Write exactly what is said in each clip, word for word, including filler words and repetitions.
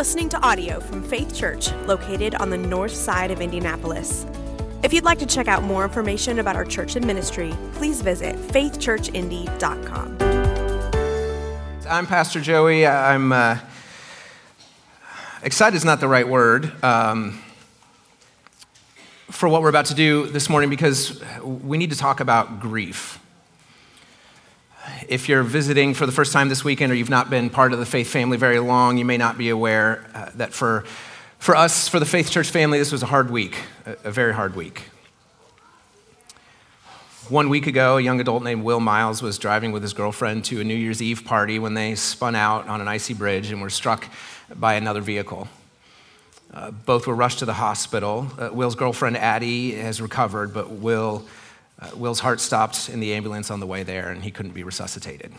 listening to audio from Faith Church, located on the north side of Indianapolis. If you'd like to check out more information about our church and ministry, please visit faith church indy dot com. I'm Pastor Joey. I'm uh, excited is not the right word um, for what we're about to do this morning, because we need to talk about grief. If you're visiting for the first time this weekend, or you've not been part of the Faith family very long, you may not be aware uh, that for for us, for the Faith Church family, this was a hard week, a, a very hard week. One week ago, a young adult named Will Miles was driving with his girlfriend to a New Year's Eve party when they spun out on an icy bridge and were struck by another vehicle. Uh, both were rushed to the hospital. Uh, Will's girlfriend, Addie, has recovered, but Will... Uh, Will's heart stopped in the ambulance on the way there, and he couldn't be resuscitated.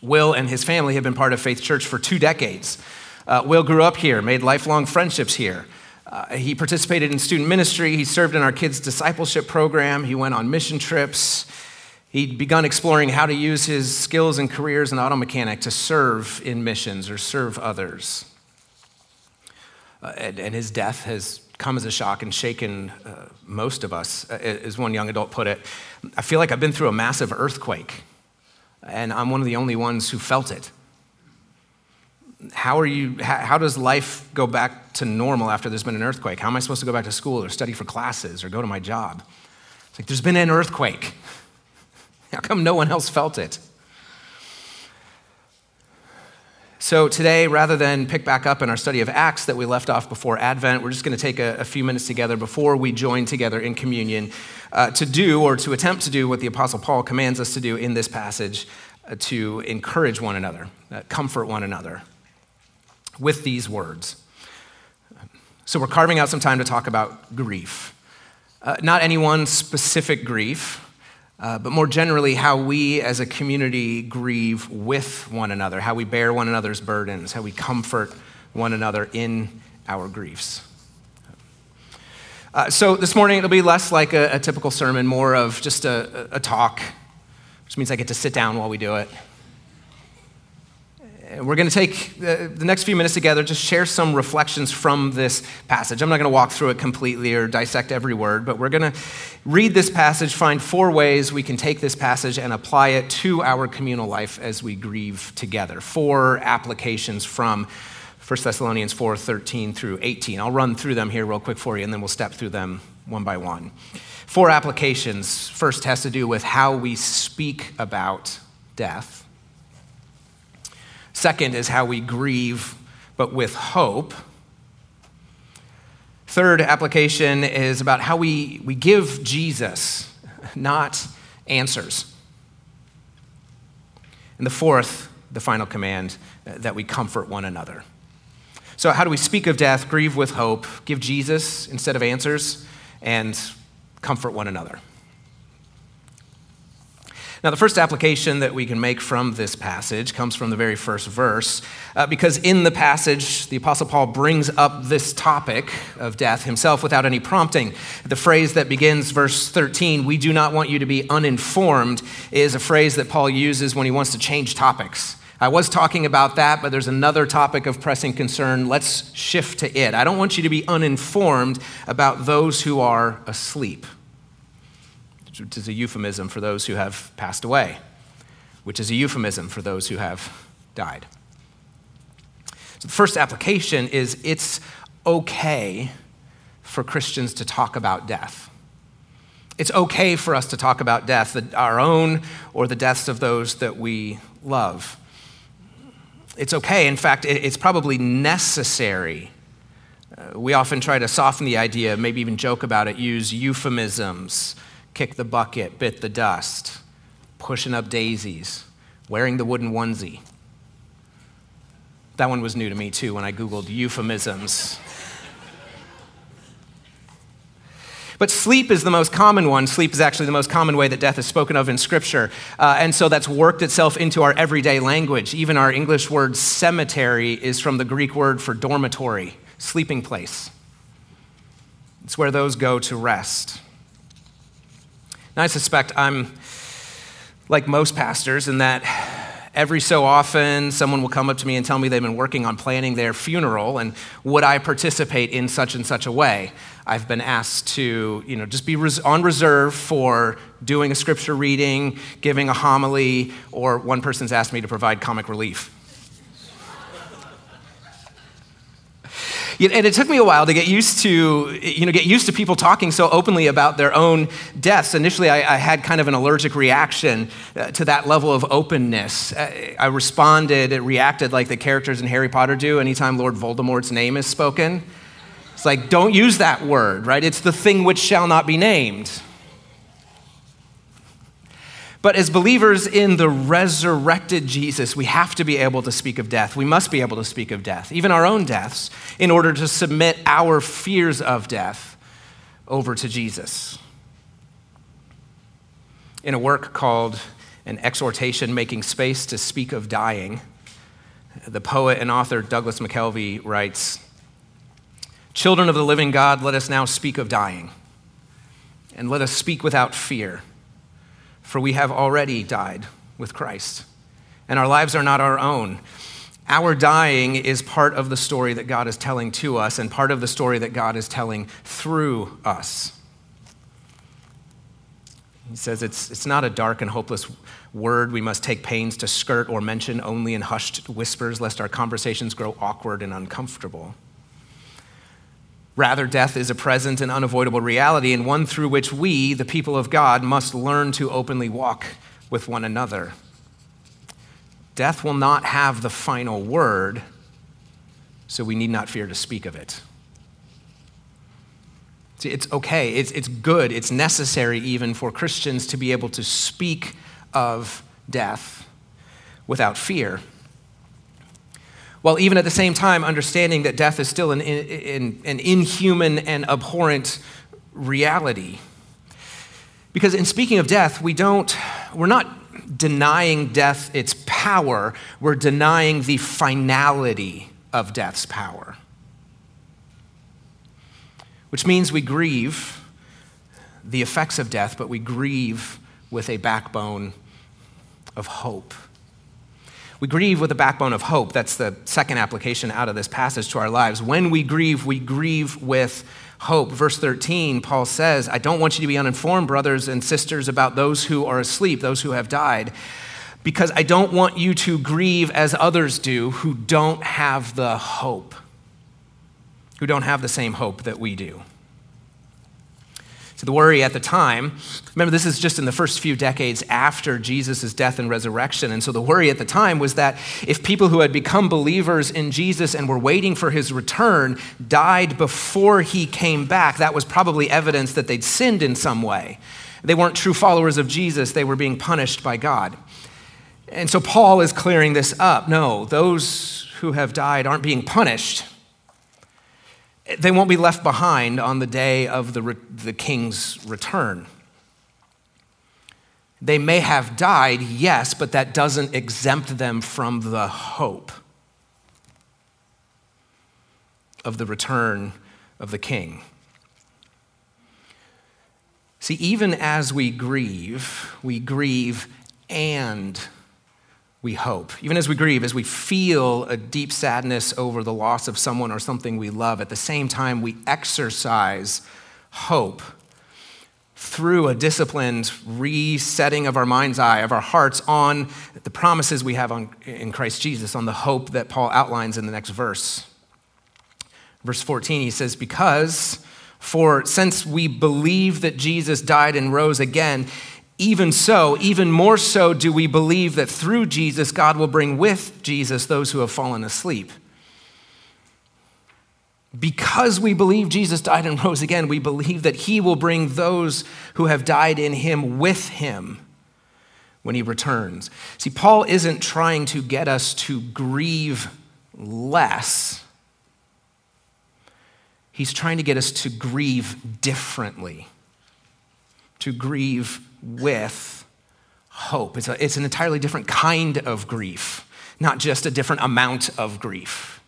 Will and his family have been part of Faith Church for two decades. Uh, Will grew up here, made lifelong friendships here. Uh, he participated in student ministry. He served in our kids' discipleship program. He went on mission trips. He'd begun exploring how to use his skills and career as an auto mechanic to serve in missions or serve others. Uh, and, and his death has come as a shock and shaken uh, most of us, uh, as one young adult put it. I feel like I've been through a massive earthquake, and I'm one of the only ones who felt it. How are you? How does life go back to normal after there's been an earthquake? How am I supposed to go back to school or study for classes or go to my job? It's like, there's been an earthquake. How come no one else felt it? So today, rather than pick back up in our study of Acts that we left off before Advent, we're just going to take a, a few minutes together before we join together in communion uh, to do or to attempt to do what the Apostle Paul commands us to do in this passage, uh, to encourage one another, uh, comfort one another with these words. So we're carving out some time to talk about grief. Uh, not any one specific grief, Uh, but more generally, how we as a community grieve with one another, how we bear one another's burdens, how we comfort one another in our griefs. Uh, so this morning, it'll be less like a, a typical sermon, more of just a, a talk, which means I get to sit down while we do it. We're going to take the, the next few minutes together, just share some reflections from this passage. I'm not going to walk through it completely or dissect every word, but we're going to read this passage, find four ways we can take this passage and apply it to our communal life as we grieve together. Four applications from First Thessalonians four thirteen through eighteen. I'll run through them here real quick for you, and then we'll step through them one by one. Four applications. First has to do with how we speak about death. Second is how we grieve, but with hope. Third application is about how we, we give Jesus, not answers. And the fourth, the final command, that we comfort one another. So how do we speak of death, grieve with hope, give Jesus instead of answers, and comfort one another? Now, the first application that we can make from this passage comes from the very first verse, uh, because in the passage, the Apostle Paul brings up this topic of death himself without any prompting. The phrase that begins verse thirteen, "We do not want you to be uninformed," is a phrase that Paul uses when he wants to change topics. I was talking about that, but there's another topic of pressing concern. Let's shift to it. I don't want you to be uninformed about those who are asleep, which is a euphemism for those who have passed away, which is a euphemism for those who have died. So the first application is it's okay for Christians to talk about death. It's okay for us to talk about death, our own or the deaths of those that we love. It's okay. In fact, it's probably necessary. We often try to soften the idea, maybe even joke about it, use euphemisms. Kick the bucket, bit the dust, pushing up daisies, wearing the wooden onesie. That one was new to me too when I Googled euphemisms. But sleep is the most common one. Sleep is actually the most common way that death is spoken of in Scripture. Uh, and so that's worked itself into our everyday language. Even our English word cemetery is from the Greek word for dormitory, sleeping place. It's where those go to rest. Now, I suspect I'm like most pastors in that Every so often, someone will come up to me and tell me they've been working on planning their funeral and would I participate in such and such a way. I've been asked to, you know, just be res- on reserve for doing a scripture reading, giving a homily, or one person's asked me to provide comic relief. And it took me a while to get used to, you know, get used to people talking so openly about their own deaths. Initially, I, I had kind of an allergic reaction uh, to that level of openness. I, I responded, it reacted like the characters in Harry Potter do anytime Lord Voldemort's name is spoken. It's like, don't use that word, right? It's the thing which shall not be named. But as believers in the resurrected Jesus, we have to be able to speak of death. We must be able to speak of death, even our own deaths, in order to submit our fears of death over to Jesus. In a work called An Exhortation, Making Space to Speak of Dying, the poet and author Douglas McKelvey writes, "Children of the living God, let us now speak of dying, and let us speak without fear. For we have already died with Christ, and our lives are not our own. Our dying is part of the story that God is telling to us and part of the story that God is telling through us." He says it's it's not a dark and hopeless word we must take pains to skirt or mention only in hushed whispers, lest our conversations grow awkward and uncomfortable. Rather, death is a present and unavoidable reality, and one through which we, the people of God, must learn to openly walk with one another. Death will not have the final word, so we need not fear to speak of it. See, it's okay, it's, it's good, it's necessary even for Christians to be able to speak of death without fear, while even at the same time understanding that death is still an, an, an inhuman and abhorrent reality. Because in speaking of death, we don't, we're not denying death its power, we're denying the finality of death's power. Which means we grieve the effects of death, but we grieve with a backbone of hope. We grieve with a backbone of hope. That's the second application out of this passage to our lives. When we grieve, we grieve with hope. Verse thirteen, Paul says, "I don't want you to be uninformed, brothers and sisters, about those who are asleep, those who have died, because I don't want you to grieve as others do who don't have the hope, who don't have the same hope that we do." So the worry at the time, remember this is just in the first few decades after Jesus' death and resurrection, and so the worry at the time was that if people who had become believers in Jesus and were waiting for his return died before he came back, that was probably evidence that they'd sinned in some way. They weren't true followers of Jesus, they were being punished by God. And so Paul is clearing this up. No, those who have died aren't being punished. They won't be left behind on the day of the, re- the king's return. They may have died, yes, but that doesn't exempt them from the hope of the return of the king. See, even as we grieve, we grieve and we hope. Even as we grieve, as we feel a deep sadness over the loss of someone or something we love, at the same time we exercise hope through a disciplined resetting of our mind's eye, of our hearts, on the promises we have on, in Christ Jesus, on the hope that Paul outlines in the next verse. Verse fourteen, he says, "Because, for since we believe that Jesus died and rose again, even so, even more so do we believe that through Jesus, God will bring with Jesus those who have fallen asleep." Because we believe Jesus died and rose again, we believe that he will bring those who have died in him with him when he returns. See, Paul isn't trying to get us to grieve less. He's trying to get us to grieve differently, to grieve with hope. It's, a, it's an entirely different kind of grief, not just a different amount of grief.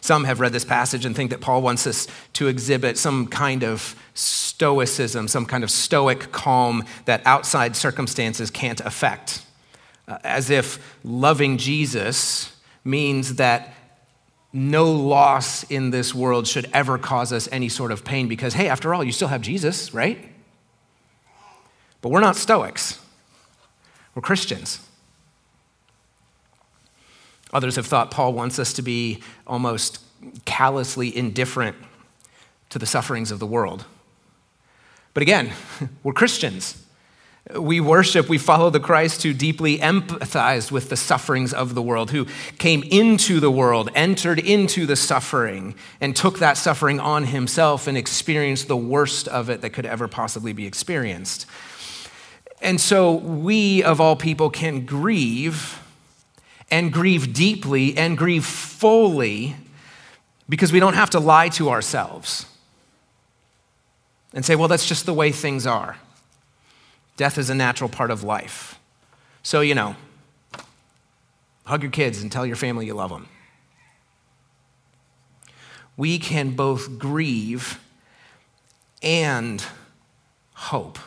Some have read this passage and think that Paul wants us to exhibit some kind of stoicism, some kind of stoic calm that outside circumstances can't affect. uh, as if loving Jesus means that no loss in this world should ever cause us any sort of pain because, hey, after all, you still have Jesus, right? But we're not Stoics. We're Christians. Others have thought Paul wants us to be almost callously indifferent to the sufferings of the world. But again, we're Christians. We worship, we follow the Christ who deeply empathized with the sufferings of the world, who came into the world, entered into the suffering, and took that suffering on himself and experienced the worst of it that could ever possibly be experienced. And so we, of all people, can grieve, and grieve deeply, and grieve fully, because we don't have to lie to ourselves and say, well, that's just the way things are. Death is a natural part of life. So, you know, hug your kids and tell your family you love them. We can both grieve and hope,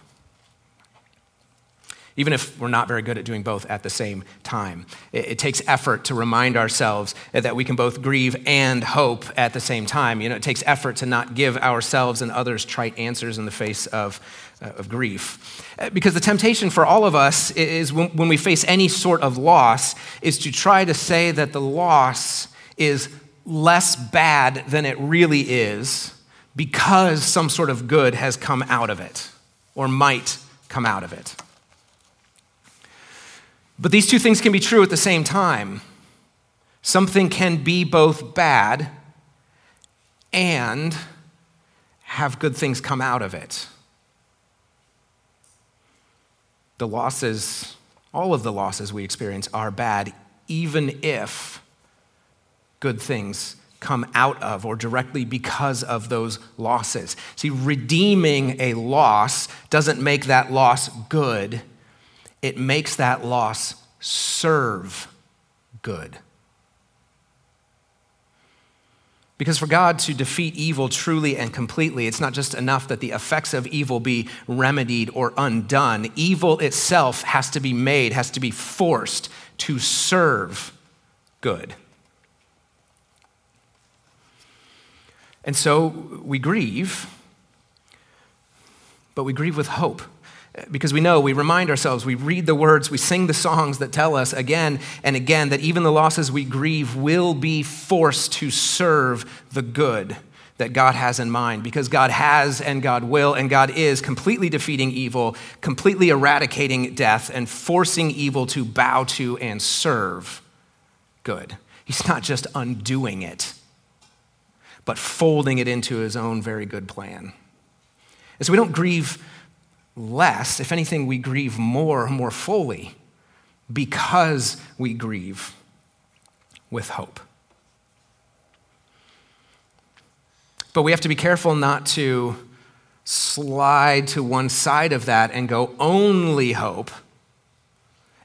even if we're not very good at doing both at the same time. It, it takes effort to remind ourselves that we can both grieve and hope at the same time. You know, it takes effort to not give ourselves and others trite answers in the face of of grief. Because the temptation for all of us is when, when we face any sort of loss is to try to say that the loss is less bad than it really is because some sort of good has come out of it or might come out of it. But these two things can be true at the same time. Something can be both bad and have good things come out of it. The losses, all of the losses we experience are bad, even if good things come out of or directly because of those losses. See, redeeming a loss doesn't make that loss good. It makes that loss serve good. Because for God to defeat evil truly and completely, it's not just enough that the effects of evil be remedied or undone. Evil itself has to be made, has to be forced to serve good. And so we grieve, but we grieve with hope. Because we know, we remind ourselves, we read the words, we sing the songs that tell us again and again that even the losses we grieve will be forced to serve the good that God has in mind. Because God has and God will and God is completely defeating evil, completely eradicating death, and forcing evil to bow to and serve good. He's not just undoing it, but folding it into his own very good plan. And so we don't grieve less, if anything, we grieve more, more fully because we grieve with hope. But we have to be careful not to slide to one side of that and go only hope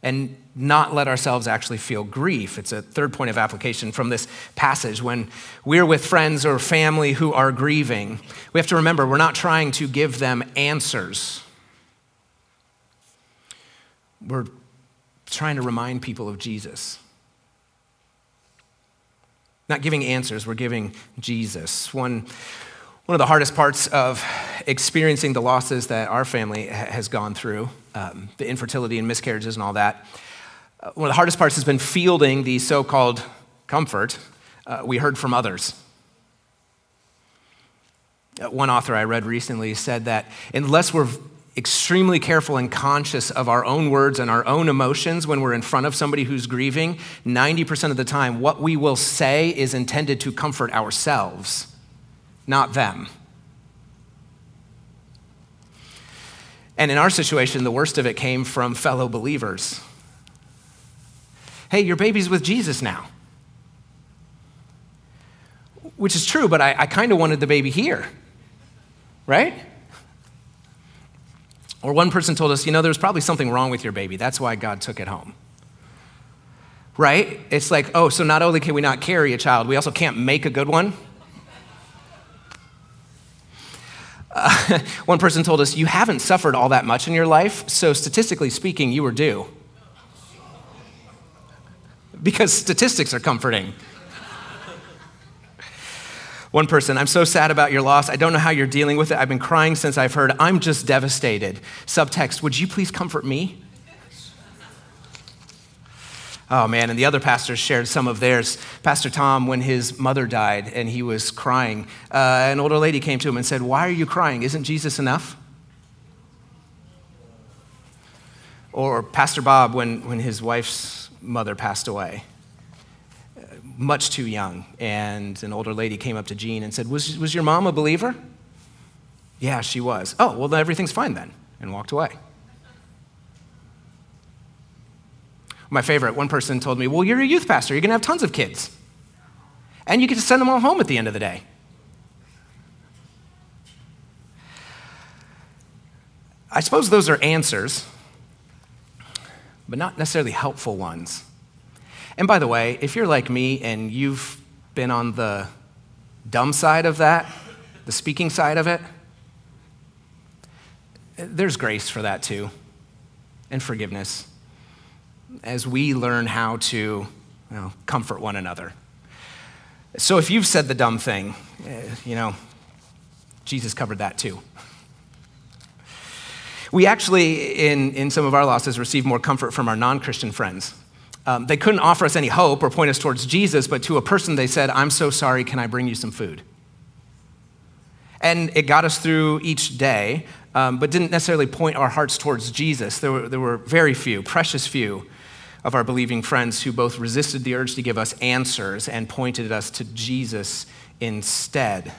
and not let ourselves actually feel grief. It's a third point of application from this passage. When we're with friends or family who are grieving, we have to remember we're not trying to give them answers. We're trying to remind people of Jesus. Not giving answers, we're giving Jesus. One, one of the hardest parts of experiencing the losses that our family ha- has gone through, um, the infertility and miscarriages and all that, uh, one of the hardest parts has been fielding the so-called comfort uh, we heard from others. Uh, one author I read recently said that unless we're extremely careful and conscious of our own words and our own emotions when we're in front of somebody who's grieving, ninety percent of the time, what we will say is intended to comfort ourselves, not them. And in our situation, the worst of it came from fellow believers. Hey, your baby's with Jesus now. Which is true, but I, I kind of wanted the baby here, right? Or one person told us, you know, there's probably something wrong with your baby. That's why God took it home, right? It's like, oh, so not only can we not carry a child, we also can't make a good one. Uh, one person told us, you haven't suffered all that much in your life, so statistically speaking, you were due. because statistics are comforting. One person, I'm so sad about your loss. I don't know how you're dealing with it. I've been crying since I've heard. I'm just devastated. Subtext, would you please comfort me? Oh man, and the other pastors shared some of theirs. Pastor Tom, when his mother died and he was crying, uh, an older lady came to him and said, why are you crying? Isn't Jesus enough? Or Pastor Bob, when, when his wife's mother passed away, much too young, and an older lady came up to Jean and said, was, was your mom a believer? Yeah, she was. Oh, well, then everything's fine then, and walked away. My favorite, one person told me, well, you're a youth pastor. You're going to have tons of kids, and you get to send them all home at the end of the day. I suppose those are answers, but not necessarily helpful ones. And by the way, if you're like me and you've been on the dumb side of that, the speaking side of it, there's grace for that too, and forgiveness, as we learn how to, you know, comfort one another. So if you've said the dumb thing, you know, Jesus covered that too. We actually, in, in some of our losses, receive more comfort from our non-Christian friends. Um, they couldn't offer us any hope or point us towards Jesus, but to a person they said, I'm so sorry, can I bring you some food? And it got us through each day, um, but didn't necessarily point our hearts towards Jesus. There were, there were very few, precious few, of our believing friends who both resisted the urge to give us answers and pointed us to Jesus instead.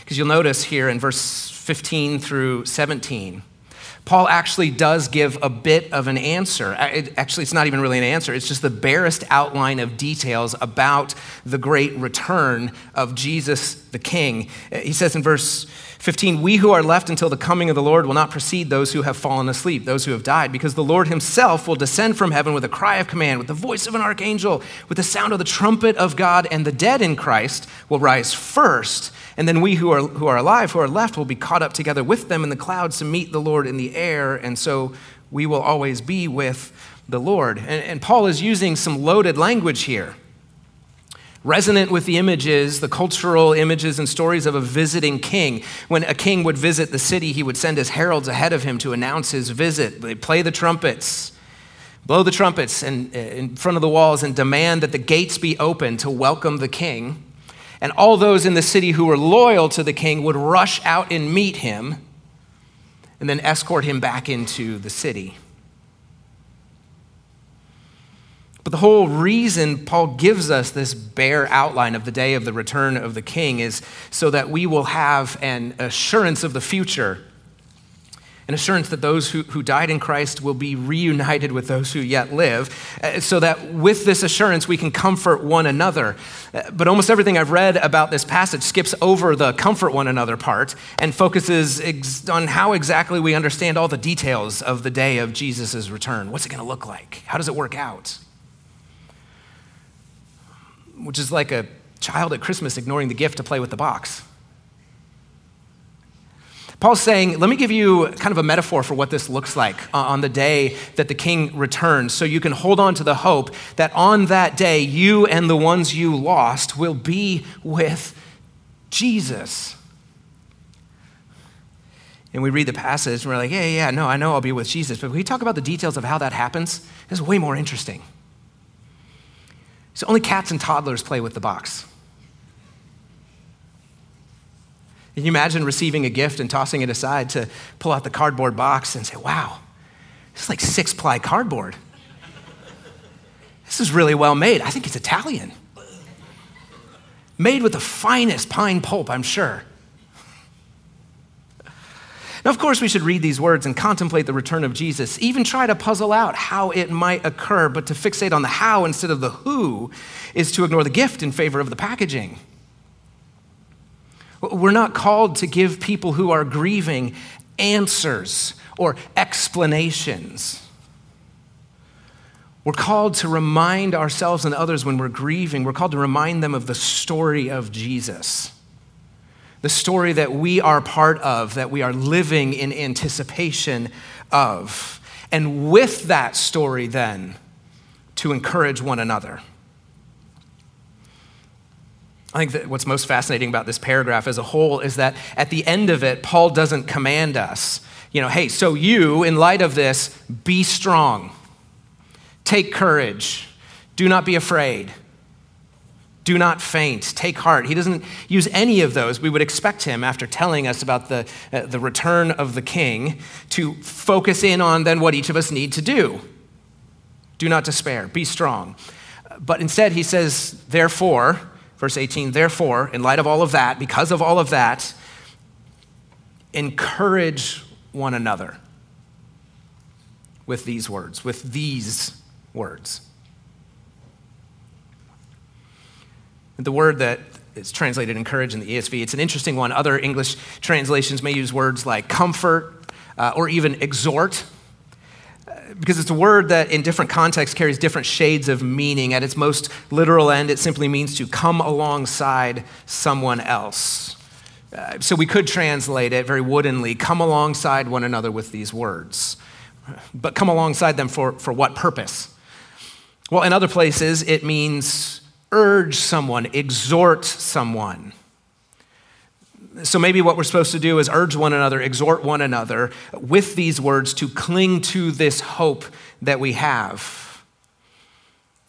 Because you'll notice here in verse fifteen through seventeen, Paul actually does give a bit of an answer. It, actually, it's not even really an answer. It's just the barest outline of details about the great return of Jesus the King. He says in verse fifteen, we who are left until the coming of the Lord will not precede those who have fallen asleep, those who have died, because the Lord himself will descend from heaven with a cry of command, with the voice of an archangel, with the sound of the trumpet of God, and the dead in Christ will rise first. And then we who are who are alive, who are left, will be caught up together with them in the clouds to meet the Lord in the air. And so we will always be with the Lord. And, and Paul is using some loaded language here, resonant with the images, the cultural images and stories of a visiting king. When a king would visit the city, he would send his heralds ahead of him to announce his visit. They play the trumpets, blow the trumpets in, in front of the walls and demand that the gates be opened to welcome the king. And all those in the city who were loyal to the king would rush out and meet him and then escort him back into the city. But the whole reason Paul gives us this bare outline of the day of the return of the king is so that we will have an assurance of the future, an assurance that those who, who died in Christ will be reunited with those who yet live, so that with this assurance we can comfort one another. But almost everything I've read about this passage skips over the comfort one another part and focuses ex- on how exactly we understand all the details of the day of Jesus' return. What's it going to look like? How does it work out? Which is like a child at Christmas ignoring the gift to play with the box. Paul's saying, let me give you kind of a metaphor for what this looks like on the day that the king returns, so you can hold on to the hope that on that day, you and the ones you lost will be with Jesus. And we read the passage and we're like, yeah, yeah, no, I know I'll be with Jesus. But when we talk about the details of how that happens, it's way more interesting. So only cats and toddlers play with the box. Can you imagine receiving a gift and tossing it aside to pull out the cardboard box and say, wow, this is like six-ply cardboard. This is really well made. I think it's Italian. Made with the finest pine pulp, I'm sure. Now, of course, we should read these words and contemplate the return of Jesus, even try to puzzle out how it might occur, but to fixate on the how instead of the who is to ignore the gift in favor of the packaging. We're not called to give people who are grieving answers or explanations. We're called to remind ourselves and others when we're grieving, we're called to remind them of the story of Jesus, the story that we are part of, that we are living in anticipation of. And with that story then, to encourage one another. I think that what's most fascinating about this paragraph as a whole is that at the end of it, Paul doesn't command us, you know, hey, so you, in light of this, be strong, take courage, do not be afraid, do not faint, take heart. He doesn't use any of those. We would expect him, after telling us about the, uh, the return of the king, to focus in on then what each of us need to do. Do not despair, be strong. But instead he says, therefore, verse eighteen, therefore, in light of all of that, because of all of that, encourage one another with these words, with these words. The word that is translated encourage in the E S V, it's an interesting one. Other English translations may use words like comfort uh, or even exhort, because it's a word that in different contexts carries different shades of meaning. At its most literal end, it simply means to come alongside someone else. Uh, so we could translate it very woodenly, come alongside one another with these words. But come alongside them for, for what purpose? Well, in other places, it means urge someone, exhort someone. So maybe what we're supposed to do is urge one another, exhort one another with these words to cling to this hope that we have.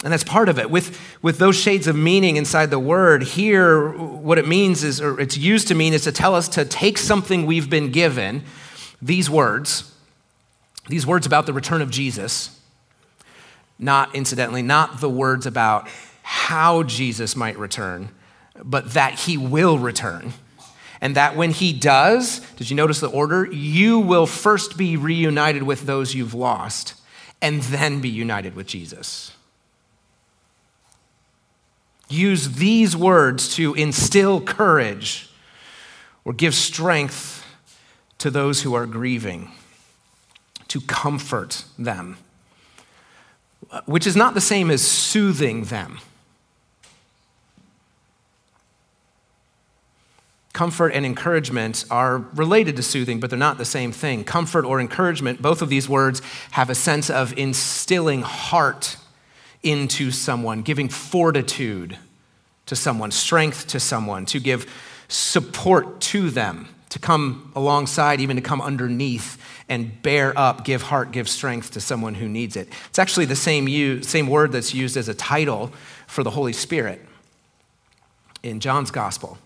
And that's part of it. With, with those shades of meaning inside the word, here what it means is, or it's used to mean, is to tell us to take something we've been given, these words, these words about the return of Jesus, not incidentally, not the words about how Jesus might return, but that he will return. And that when he does, did you notice the order? You will first be reunited with those you've lost and then be united with Jesus. Use these words to instill courage or give strength to those who are grieving, to comfort them, which is not the same as soothing them. Comfort and encouragement are related to soothing, but they're not the same thing. Comfort or encouragement, both of these words have a sense of instilling heart into someone, giving fortitude to someone, strength to someone, to give support to them, to come alongside, even to come underneath and bear up, give heart, give strength to someone who needs it. It's actually the same use, same word that's used as a title for the Holy Spirit in John's gospel.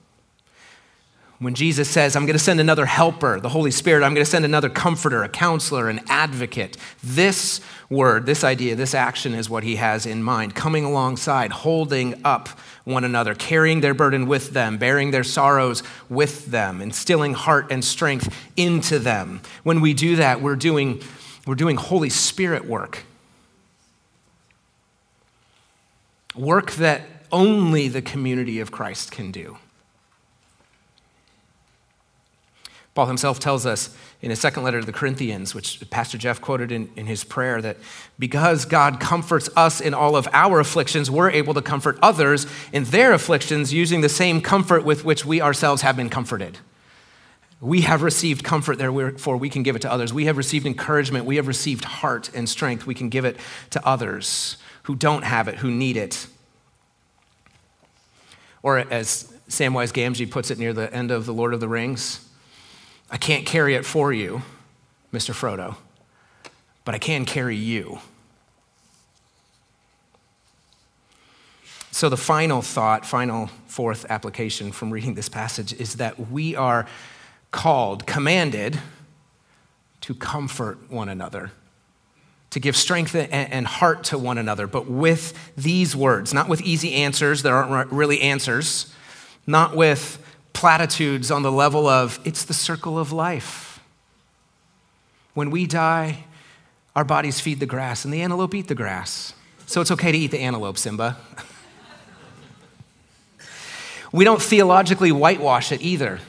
When Jesus says, I'm gonna send another helper, the Holy Spirit, I'm gonna send another comforter, a counselor, an advocate. This word, this idea, this action is what he has in mind. Coming alongside, holding up one another, carrying their burden with them, bearing their sorrows with them, instilling heart and strength into them. When we do that, we're doing, we're doing Holy Spirit work. Work that only the community of Christ can do. Paul himself tells us in his second letter to the Corinthians, which Pastor Jeff quoted in, in his prayer, that because God comforts us in all of our afflictions, we're able to comfort others in their afflictions using the same comfort with which we ourselves have been comforted. We have received comfort, therefore we can give it to others. We have received encouragement. We have received heart and strength. We can give it to others who don't have it, who need it. Or as Samwise Gamgee puts it near the end of The Lord of the Rings, I can't carry it for you, Mister Frodo, but I can carry you. So the final thought, final fourth application from reading this passage is that we are called, commanded to comfort one another, to give strength and heart to one another, but with these words, not with easy answers that aren't really answers, not with platitudes on the level of, it's the circle of life. When we die, our bodies feed the grass and the antelope eat the grass. So it's okay to eat the antelope, Simba. We don't theologically whitewash it either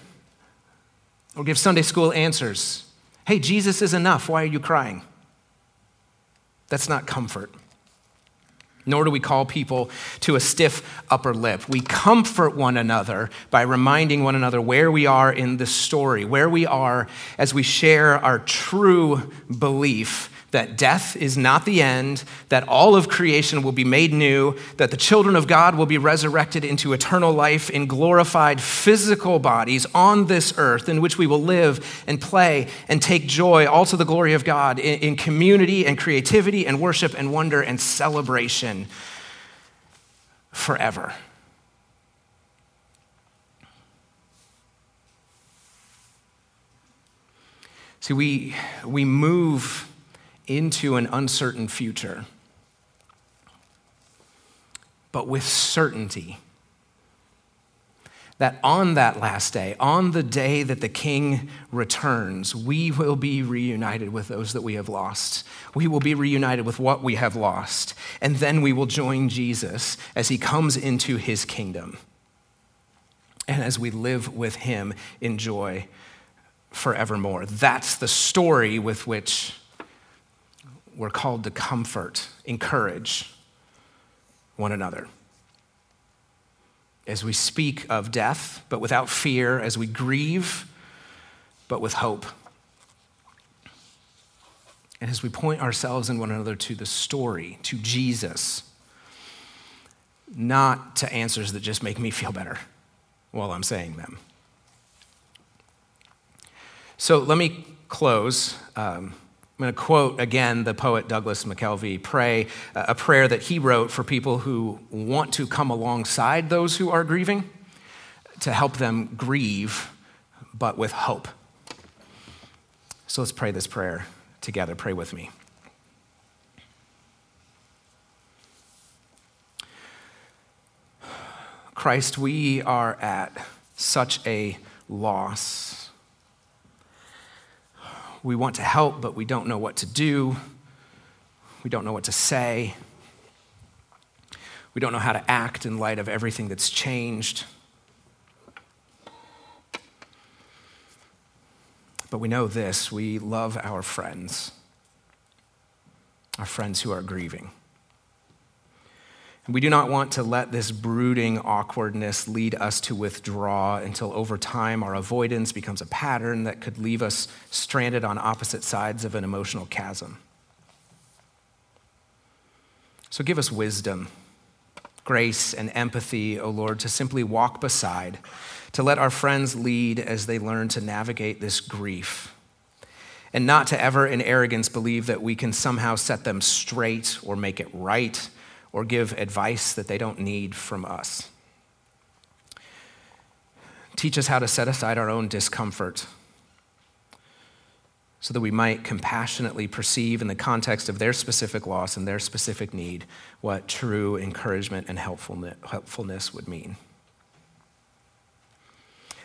or give Sunday school answers. Hey, Jesus is enough. Why are you crying? That's not comfort. Nor do we call people to a stiff upper lip. We comfort one another by reminding one another where we are in the story, where we are as we share our true belief that death is not the end, that all of creation will be made new, that the children of God will be resurrected into eternal life in glorified physical bodies on this earth in which we will live and play and take joy, all to the glory of God, in, in community and creativity and worship and wonder and celebration forever. See, we, we move into an uncertain future, but with certainty that on that last day, on the day that the King returns, we will be reunited with those that we have lost. We will be reunited with what we have lost, and then we will join Jesus as he comes into his kingdom and as we live with him in joy forevermore. That's the story with which we're called to comfort, encourage one another. As we speak of death, but without fear, as we grieve, but with hope. And as we point ourselves and one another to the story, to Jesus, not to answers that just make me feel better while I'm saying them. So let me close. Um, I'm going to quote again the poet Douglas McKelvey, pray, a prayer that he wrote for people who want to come alongside those who are grieving, to help them grieve, but with hope. So let's pray this prayer together. Pray with me. Christ, we are at such a loss. We want to help, but we don't know what to do. We don't know what to say. We don't know how to act in light of everything that's changed. But we know this, we love our friends, our friends who are grieving. And we do not want to let this brooding awkwardness lead us to withdraw until over time our avoidance becomes a pattern that could leave us stranded on opposite sides of an emotional chasm. So give us wisdom, grace, and empathy, O Lord, to simply walk beside, to let our friends lead as they learn to navigate this grief, and not to ever in arrogance believe that we can somehow set them straight or make it right, or give advice that they don't need from us. Teach us how to set aside our own discomfort so that we might compassionately perceive in the context of their specific loss and their specific need what true encouragement and helpfulness would mean.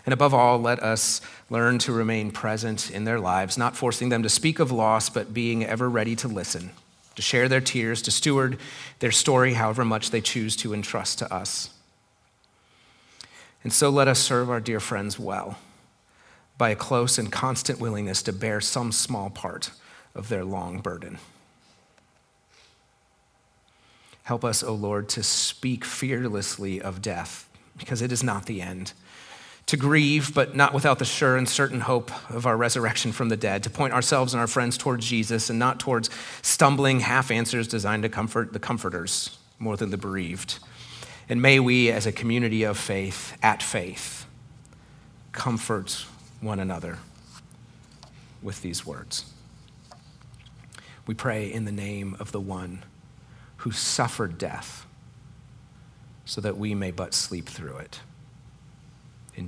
And above all, let us learn to remain present in their lives, not forcing them to speak of loss, but being ever ready to listen, to share their tears, to steward their story however much they choose to entrust to us. And so let us serve our dear friends well by a close and constant willingness to bear some small part of their long burden. Help us, O Lord, to speak fearlessly of death, because it is not the end. To grieve, but not without the sure and certain hope of our resurrection from the dead, to point ourselves and our friends towards Jesus and not towards stumbling half answers designed to comfort the comforters more than the bereaved. And may we, as a community of faith, at faith, comfort one another with these words. We pray in the name of the one who suffered death so that we may but sleep through it. In